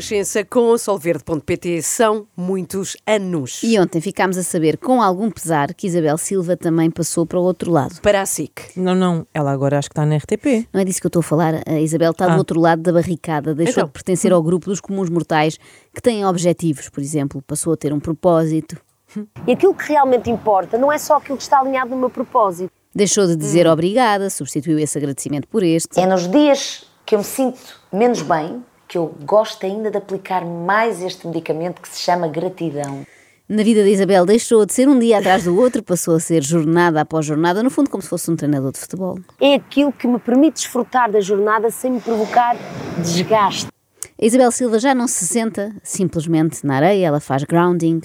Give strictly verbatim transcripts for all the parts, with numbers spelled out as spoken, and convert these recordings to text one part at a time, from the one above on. Renascença com Solverde ponto pt são muitos anos. E ontem ficámos a saber, com algum pesar, que Isabel Silva também passou para o outro lado. Para a S I C. Não, não, ela agora acho que está na R T P. Não é disso que eu estou a falar, a Isabel está ah. do outro lado da barricada, deixou então. de pertencer ao grupo dos comuns mortais que têm objetivos, por exemplo, passou a ter um propósito. E aquilo que realmente importa não é só aquilo que está alinhado no meu propósito. Deixou de dizer hum. obrigada, substituiu esse agradecimento por este. É nos dias que eu me sinto menos bem, que eu gosto ainda de aplicar mais este medicamento que se chama gratidão. Na vida de Isabel deixou de ser um dia atrás do outro, passou a ser jornada após jornada, no fundo como se fosse um treinador de futebol. É aquilo que me permite desfrutar da jornada sem me provocar desgaste. A Isabel Silva já não se senta simplesmente na areia, ela faz grounding.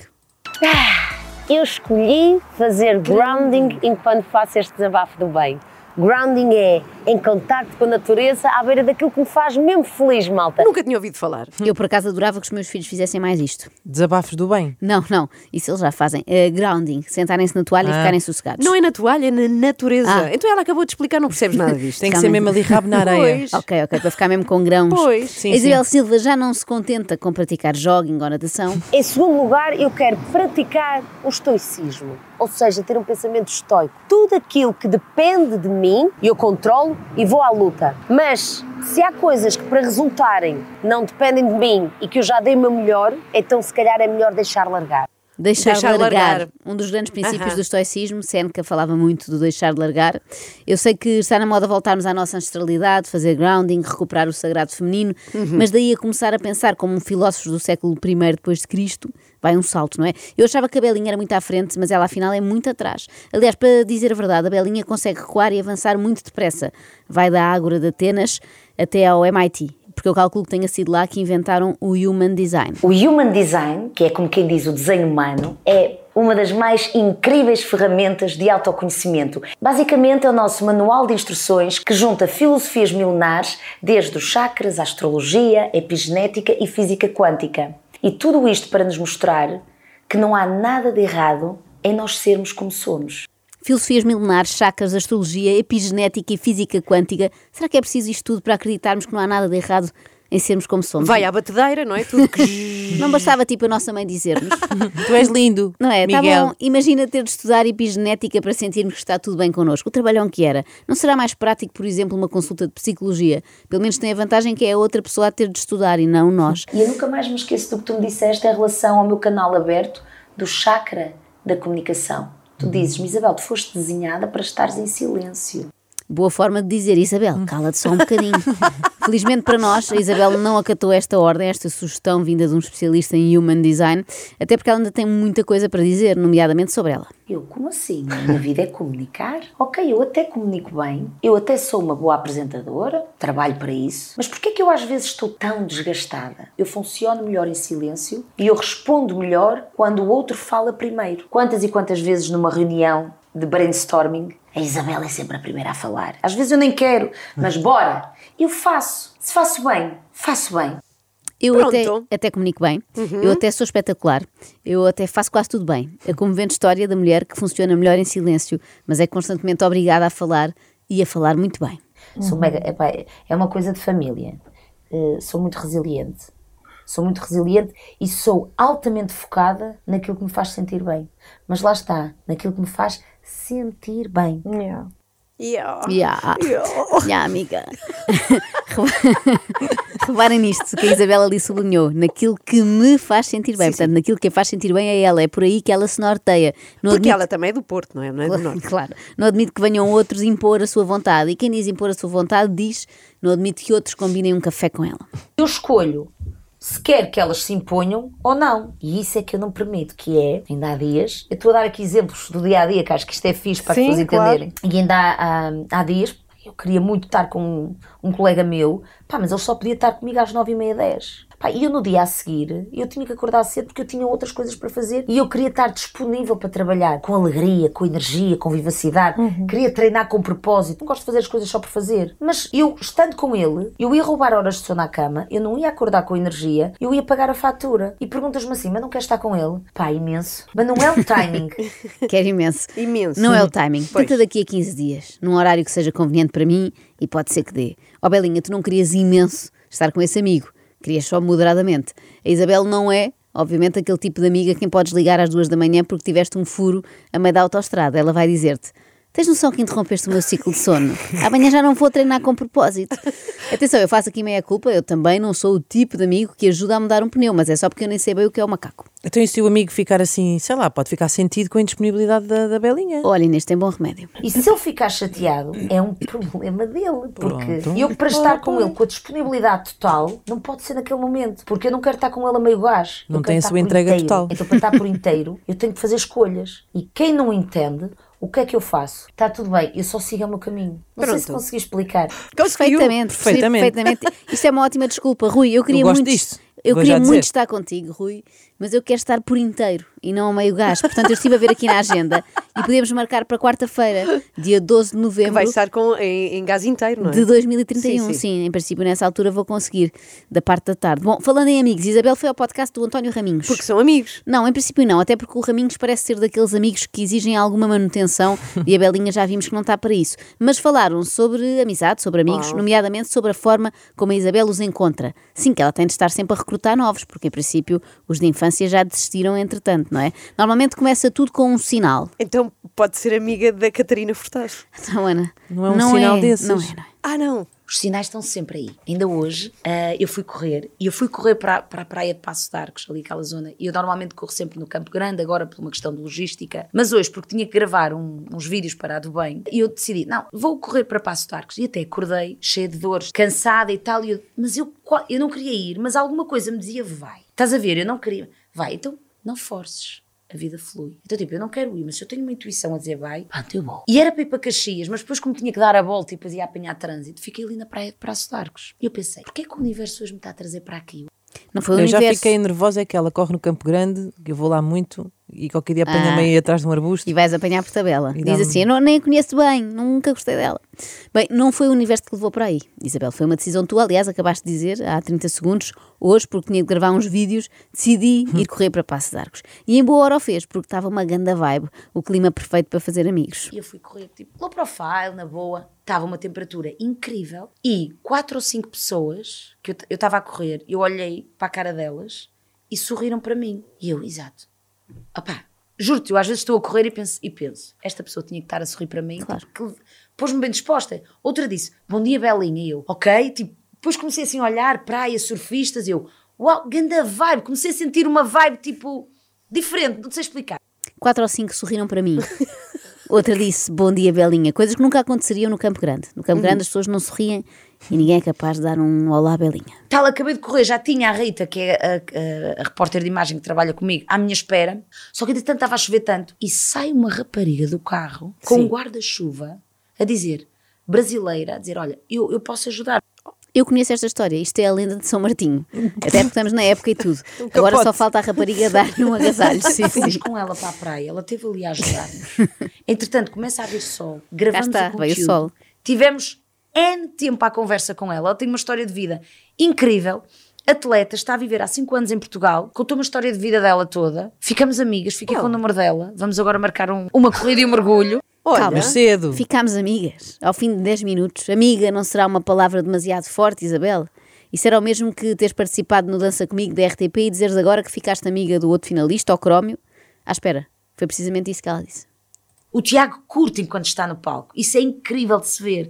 Ah, eu escolhi fazer grounding enquanto faço este desabafo do bem. Grounding é em contacto com a natureza à beira daquilo que me faz mesmo feliz, malta. Nunca tinha ouvido falar. Eu, por acaso, adorava que os meus filhos fizessem mais isto. Desabafos do bem? Não, não. Isso eles já fazem. Uh, grounding. Sentarem-se na toalha ah. e ficarem sossegados. Não é na toalha, é na natureza. Ah. Então ela acabou de explicar, não percebes nada disto. Tem que ser mesmo ali rabo na areia. Pois. Ok, ok. Para ficar mesmo com grãos. Pois. Sim, a Isabel sim. Silva já não se contenta com praticar jogging ou natação. Em segundo lugar, eu quero praticar o estoicismo. Ou seja, ter um pensamento estoico. Tudo aquilo que depende de mim, eu controlo e vou à luta. Mas se há coisas que para resultarem não dependem de mim e que eu já dei o meu melhor, então se calhar é melhor deixar largar. Deixar, deixar largar. largar. Um dos grandes princípios uh-huh. do estoicismo, Seneca falava muito do deixar de largar. Eu sei que está na moda voltarmos à nossa ancestralidade, fazer grounding, recuperar o sagrado feminino, uh-huh. mas daí a começar a pensar como um filósofo do século I depois de Cristo, vai um salto, não é? Eu achava que a Belinha era muito à frente, mas ela afinal é muito atrás. Aliás, para dizer a verdade, a Belinha consegue recuar e avançar muito depressa. Vai da Ágora de Atenas até ao M I T. Porque eu calculo que tenha sido lá que inventaram o Human Design. O Human Design, que é como quem diz o desenho humano, é uma das mais incríveis ferramentas de autoconhecimento. Basicamente é o nosso manual de instruções que junta filosofias milenares, desde os chakras, a astrologia, a epigenética e física quântica. E tudo isto para nos mostrar que não há nada de errado em nós sermos como somos. Filosofias milenares, chakras, astrologia, epigenética e física quântica. Será que é preciso isto tudo para acreditarmos que não há nada de errado em sermos como somos? Vai à batedeira, não é? Tudo que... Não bastava tipo a nossa mãe dizer-nos. Tu és lindo, não é? Miguel. Tá bom. Imagina ter de estudar epigenética para sentirmos que está tudo bem connosco. O trabalhão que era. Não será mais prático, por exemplo, uma consulta de psicologia? Pelo menos tem a vantagem que é a outra pessoa a ter de estudar e não nós. E eu nunca mais me esqueço do que tu me disseste em relação ao meu canal aberto do chakra da comunicação. Tu dizes-me, Isabel, tu foste desenhada para estares em silêncio. Boa forma de dizer, Isabel, cala-te só um bocadinho. Felizmente para nós, a Isabel não acatou esta ordem, esta sugestão vinda de um especialista em Human Design, até porque ela ainda tem muita coisa para dizer, nomeadamente sobre ela. Eu, como assim? A minha vida é comunicar? Ok, eu até comunico bem, eu até sou uma boa apresentadora, trabalho para isso, mas porquê é que eu às vezes estou tão desgastada? Eu funciono melhor em silêncio e eu respondo melhor quando o outro fala primeiro. Quantas e quantas vezes numa reunião de brainstorming, a Isabel é sempre a primeira a falar. Às vezes eu nem quero, mas bora, eu faço. Se faço bem, faço bem. Eu até, até comunico bem, uhum. eu até sou espetacular, eu até faço quase tudo bem. A comovente história da mulher que funciona melhor em silêncio, mas é constantemente obrigada a falar e a falar muito bem. Uhum. Sou mega, é uma coisa de família, uh, sou muito resiliente. Sou muito resiliente e sou altamente focada naquilo que me faz sentir bem. Mas lá está, naquilo que me faz sentir bem. Yeah. Yeah. Yeah. Yeah. Yeah, amiga. Reparem nisto que a Isabela ali sublinhou, naquilo que me faz sentir bem. Sim, portanto, sim. naquilo que a faz sentir bem é ela, é por aí que ela se norteia. Não Porque admite... ela também é do Porto, não é? Não é do Norte. Claro. Não admite que venham outros impor a sua vontade. E quem diz impor a sua vontade diz, não admite que outros combinem um café com ela. Eu escolho se quer que elas se imponham ou não. E isso é que eu não permito, que é, ainda há dias, eu estou a dar aqui exemplos do dia-a-dia, que acho que isto é fixe para as pessoas entenderem. E ainda há, há, há dias, eu queria muito estar com um, um colega meu, pá, mas ele só podia estar comigo às nove e meia, dez. Pá, e eu no dia a seguir, eu tinha que acordar cedo porque eu tinha outras coisas para fazer e eu queria estar disponível para trabalhar com alegria, com energia, com vivacidade. Uhum. Queria treinar com propósito. Não gosto de fazer as coisas só por fazer. Mas eu, estando com ele, eu ia roubar horas de sono à cama, eu não ia acordar com energia, eu ia pagar a fatura. E perguntas-me assim, mas não queres estar com ele? Pá, imenso. Mas não é o timing. Quero imenso. Imenso. Não é o timing. Pois. Tenta daqui a quinze dias, num horário que seja conveniente para mim e pode ser que dê. Ó, Belinha, tu não querias imenso estar com esse amigo? querias só moderadamente. A Isabel não é, obviamente, aquele tipo de amiga que podes ligar às duas da manhã porque tiveste um furo a meio da autostrada. Ela vai dizer-te: tens noção que interrompeste o meu ciclo de sono? Amanhã já não vou treinar com propósito. Atenção, eu faço aqui meia culpa, eu também não sou o tipo de amigo que ajuda a mudar um pneu, mas é só porque eu nem sei bem o que é o macaco. Então e se o amigo ficar assim, sei lá, pode ficar sentido com a indisponibilidade da, da Belinha? Olha, Inês, tem bom remédio. E se ele ficar chateado, é um problema dele, porque pronto. Eu para estar com ele com a disponibilidade total, não pode ser naquele momento, porque eu não quero estar com ele a meio gás. Não tem a sua entrega inteiro. Total. Então para estar por inteiro, eu tenho que fazer escolhas. E quem não entende... O que é que eu faço? Está tudo bem, eu só sigo o meu caminho. Não Pronto. sei se consegui explicar. Perfeitamente, perfeitamente. perfeitamente. Isto é uma ótima desculpa, Rui. Eu queria eu muito, eu queria muito estar contigo, Rui, mas eu quero estar por inteiro e não a meio gás. Portanto, eu estive a ver aqui na agenda e podemos marcar para quarta-feira, dia doze de novembro. Que vai estar com, em, em gás inteiro, não é? De dois mil e trinta e um, sim, sim. sim. Em princípio, nessa altura vou conseguir, da parte da tarde. Bom, falando em amigos, Isabel foi ao podcast do António Raminhos. Porque são amigos. Não, em princípio não, até porque o Raminhos parece ser daqueles amigos que exigem alguma manutenção e a Belinha já vimos que não está para isso. Mas falaram sobre amizade, sobre amigos, oh. nomeadamente sobre a forma como a Isabel os encontra. Sim, que ela tem de estar sempre a recrutar novos, porque em princípio os de infância já desistiram entretanto, não é? Normalmente começa tudo com um sinal. Então pode ser amiga da Catarina Forteiro. Então, Ana, não é um não sinal é, desses. Não é, não é. Ah, não. Os sinais estão sempre aí. Ainda hoje uh, eu fui correr, e eu fui correr para, para a praia de Paço de Arcos, ali aquela zona, e eu normalmente corro sempre no Campo Grande, agora por uma questão de logística, mas hoje, porque tinha que gravar um, uns vídeos para a do bem, e eu decidi, não, vou correr para Paço de Arcos, e até acordei, cheia de dores, cansada e tal, e eu, mas eu, eu não queria ir, mas alguma coisa me dizia, vai, estás a ver, eu não queria, vai, então não forces. A vida flui. Então, tipo, eu não quero ir, mas se eu tenho uma intuição a dizer vai, pá, eu vou. E era para ir para Caxias, mas depois, como tinha que dar a volta e depois ia apanhar trânsito, fiquei ali na praia de Paço de Arcos. E eu pensei, porquê é que o universo hoje me está a trazer para aqui? Não foi o eu universo. Já fiquei nervosa, é que ela corre no Campo Grande, eu vou lá muito e qualquer dia apanha-me ah, aí atrás de um arbusto. E vais apanhar por tabela. E diz assim, eu não, nem a conheço bem, nunca gostei dela. Bem, não foi o universo que levou para aí, Isabel, foi uma decisão tua, aliás, acabaste de dizer há trinta segundos, hoje, porque tinha de gravar uns vídeos, decidi ir correr para Paço de Arcos. E em boa hora o fez, porque estava uma ganda vibe, o clima perfeito para fazer amigos. E eu fui correr, tipo, low profile, na boa, estava uma temperatura incrível e quatro ou cinco pessoas, que eu estava a correr, eu olhei para a cara delas e sorriram para mim. E eu, exato. Opá, juro-te, eu às vezes estou a correr e penso, e penso esta pessoa tinha que estar a sorrir para mim, claro. Pôs-me bem disposta. Outra disse, bom dia Belinha, e eu, ok, tipo, depois comecei assim a olhar, praia, surfistas, e eu, uau, ganda vibe, comecei a sentir uma vibe tipo, diferente, não sei explicar. Quatro ou cinco sorriram para mim. Outra disse, bom dia Belinha, coisas que nunca aconteceriam no Campo Grande. No Campo uhum. Grande as pessoas não sorriem e ninguém é capaz de dar um olá Belinha. Tal, acabei de correr, já tinha a Rita, que é a, a, a repórter de imagem que trabalha comigo, à minha espera, só que ainda tanto estava a chover tanto. E sai uma rapariga do carro, com Sim. um guarda-chuva, a dizer, brasileira, a dizer, olha, eu, eu posso ajudar. Eu conheço esta história, isto é a lenda de São Martinho. Até porque estamos na época e tudo. Agora só falta a rapariga dar-lhe um agasalho. Sim, fomos com ela para a praia, ela esteve ali a ajudar-nos. Entretanto, começa a vir sol, gravamos está, o conteúdo. Veio o sol. Tivemos N tempo à conversa com ela, ela tem uma história de vida incrível. Atleta, está a viver há cinco anos em Portugal, contou uma história de vida dela toda. Ficamos amigas, fiquei oh. com o número dela, vamos agora marcar um, uma corrida e um mergulho. Olha, calma, cedo. Ficámos amigas, ao fim de dez minutos. Amiga não será uma palavra demasiado forte, Isabel? Isso era o mesmo que teres participado no Dança Comigo da R T P e dizeres agora que ficaste amiga do outro finalista, ao Crómio. Ah, espera, foi precisamente isso que ela disse. O Tiago curte enquanto está no palco, isso é incrível de se ver.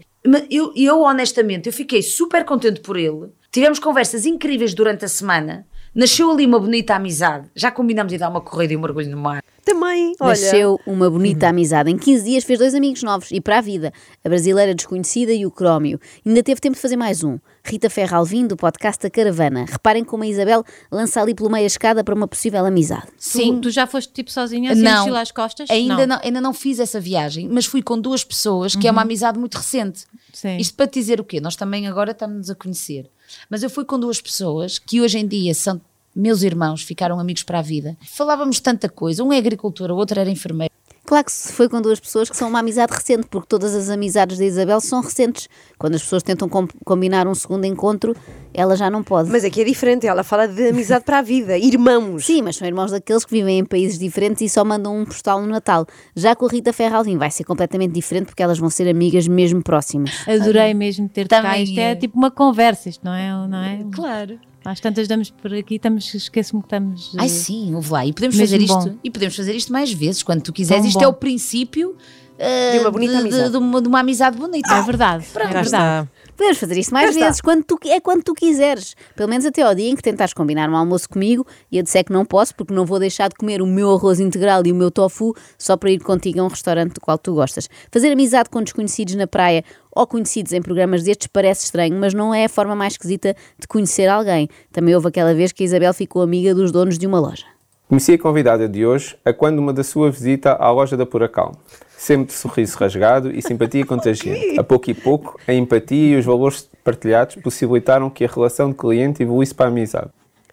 Eu, eu honestamente, eu fiquei super contente por ele. Tivemos conversas incríveis durante a semana. Nasceu ali uma bonita amizade. Já combinámos de dar uma corrida e um mergulho no mar. Também, olha. Nasceu uma bonita amizade. Em quinze dias fez dois amigos novos e para a vida. A brasileira desconhecida e o Crómio. Ainda teve tempo de fazer mais um. Rita Ferro Alvim, do podcast da Caravana. Reparem como a Isabel lança ali pelo meio a escada para uma possível amizade. Sim. Tu, tu já foste tipo sozinha, assim, mochila às costas? Ainda não. não. Ainda não fiz essa viagem, mas fui com duas pessoas, que uhum. é uma amizade muito recente. Sim. Isto para te dizer o quê? Nós também agora estamos a conhecer. Mas eu fui com duas pessoas que hoje em dia são... Meus irmãos ficaram amigos para a vida. Falávamos tanta coisa. Um é agricultor, o outro era enfermeiro. Claro que se foi com duas pessoas que são uma amizade recente, porque todas as amizades da Isabel são recentes. Quando as pessoas tentam com- combinar um segundo encontro, ela já não pode. Mas aqui é diferente, ela fala de amizade para a vida, irmãos. Sim, mas são irmãos daqueles que vivem em países diferentes e só mandam um postal no Natal. Já com a Rita Ferro Alvim vai ser completamente diferente, porque elas vão ser amigas mesmo próximas. Adorei mesmo ter-te cá. Isto é tipo uma conversa, isto não é? Não é? Claro. Às tantas damos por aqui, estamos, esqueço-me que estamos... Ai sim, ouve lá, e podemos fazer isto bom. E podemos fazer isto mais vezes, quando tu quiseres. Tão isto bom. É o princípio uh, de, uma bonita de, de, de, uma, de uma amizade bonita. Ah, é verdade, é verdade. Podemos fazer isso mais vezes, quando tu, é quando tu quiseres. Pelo menos até ao dia em que tentares combinar um almoço comigo e eu disser que não posso, porque não vou deixar de comer o meu arroz integral e o meu tofu só para ir contigo a um restaurante do qual tu gostas. Fazer amizade com desconhecidos na praia ou conhecidos em programas destes parece estranho, mas não é a forma mais esquisita de conhecer alguém. Também houve aquela vez que a Isabel ficou amiga dos donos de uma loja. Conheci a convidada de hoje a quando uma da sua visita à loja da Pura Calma. Sempre de sorriso rasgado e simpatia contagiante. A pouco e pouco, a empatia e os valores partilhados possibilitaram que a relação de cliente evoluísse para a amizade.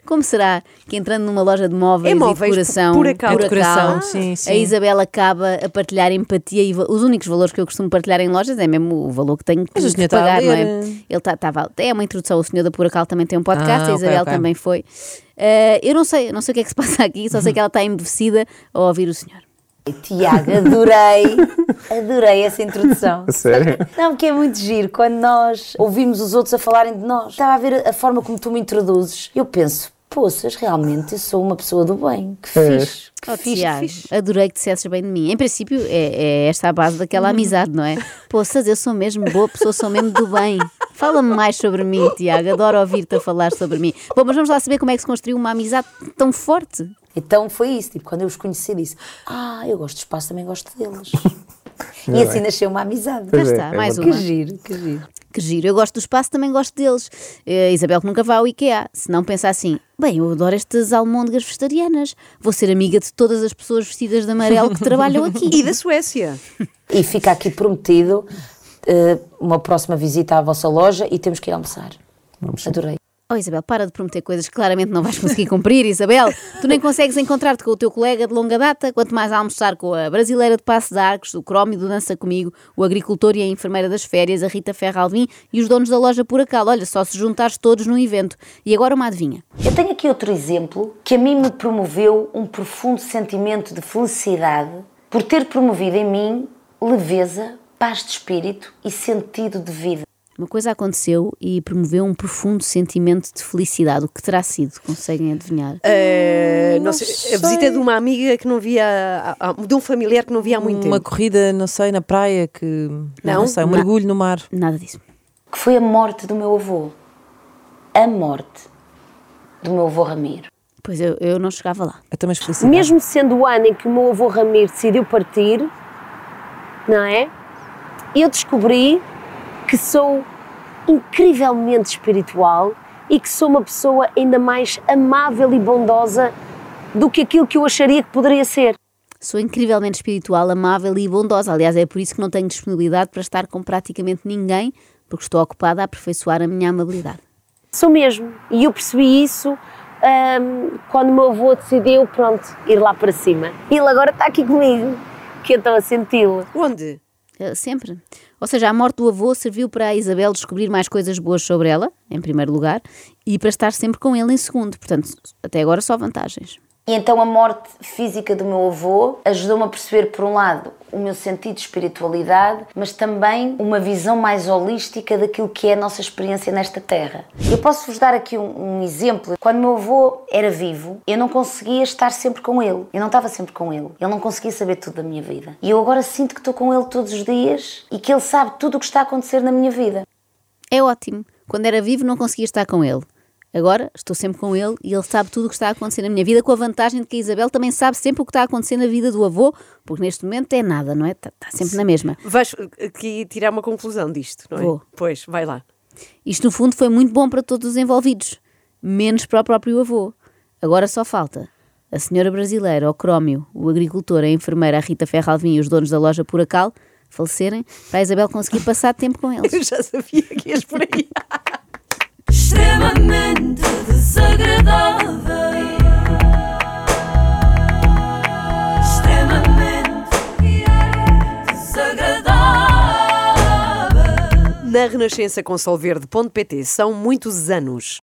Como será que entrando numa loja de móveis, é móveis e decoração, pura cal, pura decoração cal, sim, sim. a Isabel acaba a partilhar empatia e os únicos valores que eu costumo partilhar em lojas é mesmo o valor que tenho que pagar, tá não é? Ele tá, tava, é uma introdução, o senhor da Pura Cal também tem um podcast, ah, a Isabel okay, okay. também foi. Uh, eu não sei, não sei o que é que se passa aqui, só sei que ela está embevecida ao ouvir o senhor. Tiago, adorei, adorei essa introdução. Sério? Não, porque é muito giro, quando nós ouvimos os outros a falarem de nós. Estava a ver a forma como tu me introduzes. Eu penso, poças, realmente eu sou uma pessoa do bem, que fixe. Que oh, fixe, Tiago, que fixe. Adorei que dissesses bem de mim. Em princípio, é, é esta a base daquela amizade, não é? Poças, eu sou mesmo boa pessoa, sou mesmo do bem. Fala-me mais sobre mim, Tiago, adoro ouvir-te a falar sobre mim. Bom, mas vamos lá saber como é que se construiu uma amizade tão forte. Então foi isso, tipo, quando eu os conheci disse, ah, eu gosto de espaço, também gosto deles. E assim nasceu uma amizade. Já está, mais uma. Que giro, que giro. Que giro, eu gosto do espaço, também gosto deles. Uh, Isabel que nunca vá ao IKEA, se não pensa assim, bem, eu adoro estas almôndegas vegetarianas, vou ser amiga de todas as pessoas vestidas de amarelo que trabalham aqui. E da Suécia. E fica aqui prometido uh, uma próxima visita à vossa loja e temos que ir almoçar. Vamos. Adorei. Oh, Isabel, para de prometer coisas que claramente não vais conseguir cumprir, Isabel. Tu nem consegues encontrar-te com o teu colega de longa data, quanto mais a almoçar com a brasileira de Paço de Arcos, o Cromi do Dança Comigo, o agricultor e a enfermeira das férias, a Rita Ferro Alvim e os donos da loja Pura Cal. Olha, só se juntares todos num evento. E agora uma adivinha. Eu tenho aqui outro exemplo que a mim me promoveu um profundo sentimento de felicidade por ter promovido em mim leveza, paz de espírito e sentido de vida. Uma coisa aconteceu e promoveu um profundo sentimento de felicidade. O que terá sido? Conseguem adivinhar? É, não não sei. Sei. A visita de uma amiga que não via, de um familiar que não via há muito uma tempo. Uma corrida, não sei, na praia, que não, não sei, um na, mergulho no mar. Nada disso. Que foi a morte do meu avô. A morte do meu avô Ramiro. Pois eu, eu não chegava lá. Eu também esqueci. Mesmo sendo o ano em que o meu avô Ramiro decidiu partir, não é? Eu descobri que sou incrivelmente espiritual e que sou uma pessoa ainda mais amável e bondosa do que aquilo que eu acharia que poderia ser. Sou incrivelmente espiritual, amável e bondosa. Aliás, é por isso que não tenho disponibilidade para estar com praticamente ninguém, porque estou ocupada a aperfeiçoar a minha amabilidade. Sou mesmo. E eu percebi isso um, quando o meu avô decidiu, pronto, ir lá para cima. Ele agora está aqui comigo, que eu estou a senti-lo. Onde? Sempre. Ou seja, a morte do avô serviu para a Isabel descobrir mais coisas boas sobre ela, em primeiro lugar, e para estar sempre com ele em segundo. Portanto, até agora só vantagens. E então a morte física do meu avô ajudou-me a perceber, por um lado, o meu sentido de espiritualidade, mas também uma visão mais holística daquilo que é a nossa experiência nesta terra. Eu posso-vos dar aqui um, um exemplo. Quando o meu avô era vivo, eu não conseguia estar sempre com ele. Eu não estava sempre com ele. Ele não conseguia saber tudo da minha vida. E eu agora sinto que estou com ele todos os dias e que ele sabe tudo o que está a acontecer na minha vida. É ótimo. Quando era vivo, não conseguia estar com ele. Agora estou sempre com ele e ele sabe tudo o que está a acontecer na minha vida, com a vantagem de que a Isabel também sabe sempre o que está a acontecer na vida do avô, porque neste momento é nada, não é? Está, está sempre na mesma. Vais aqui tirar uma conclusão disto, não é? Vou. Pois, vai lá. Isto no fundo foi muito bom para todos os envolvidos, menos para o próprio avô. Agora só falta a senhora brasileira, o Crómio, o agricultor, a enfermeira, a Rita Ferro Alvim e os donos da loja Pura Cal falecerem para a Isabel conseguir passar tempo com eles. Eu já sabia que ias por aí. Extremamente desagradável. Extremamente desagradável. Na Renascença com Solverde ponto pt são muitos anos.